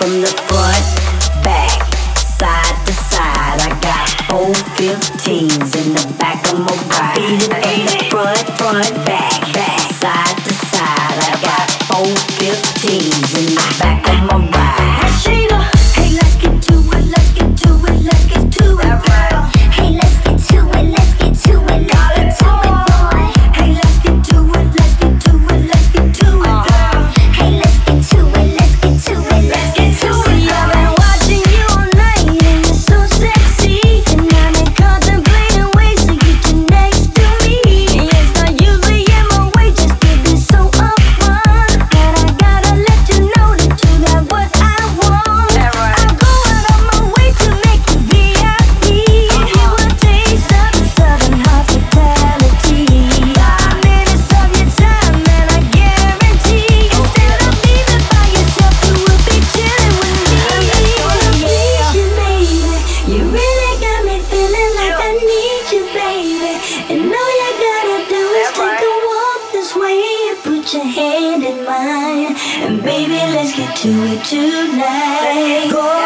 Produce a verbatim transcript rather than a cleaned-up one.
from the front, back, side to side. I got four fifteens in the back of my ride. Beat it in the front, front, back, back, side to side. I got four fifteens in the back of my ride. Hey, let's get to it, let's get to it, let's get to it, girl. Hey, let's get to it, let's get to it, let's get to it, boy. Hey, let's get to it, let's get to it, let's get to it, girl. Hey, let's get to it, let's get to it, let's get to it. I've been watching you all night and you're so sexy. And I've been contemplating ways to get you next to me. And it's not usually in my way just to be so upfront. But I gotta let you know that you got what I want. I'm going on my way to make you V I P. Give you a taste of the Southern hospitality. Five minutes of your time and I guarantee, instead of leaving by yourself, you will be chilling with me. Please you, baby, you really got me feeling like I need you, baby. And all you gotta do is take a walk this way and put your hand in mine. And baby, let's get to it tonight. Go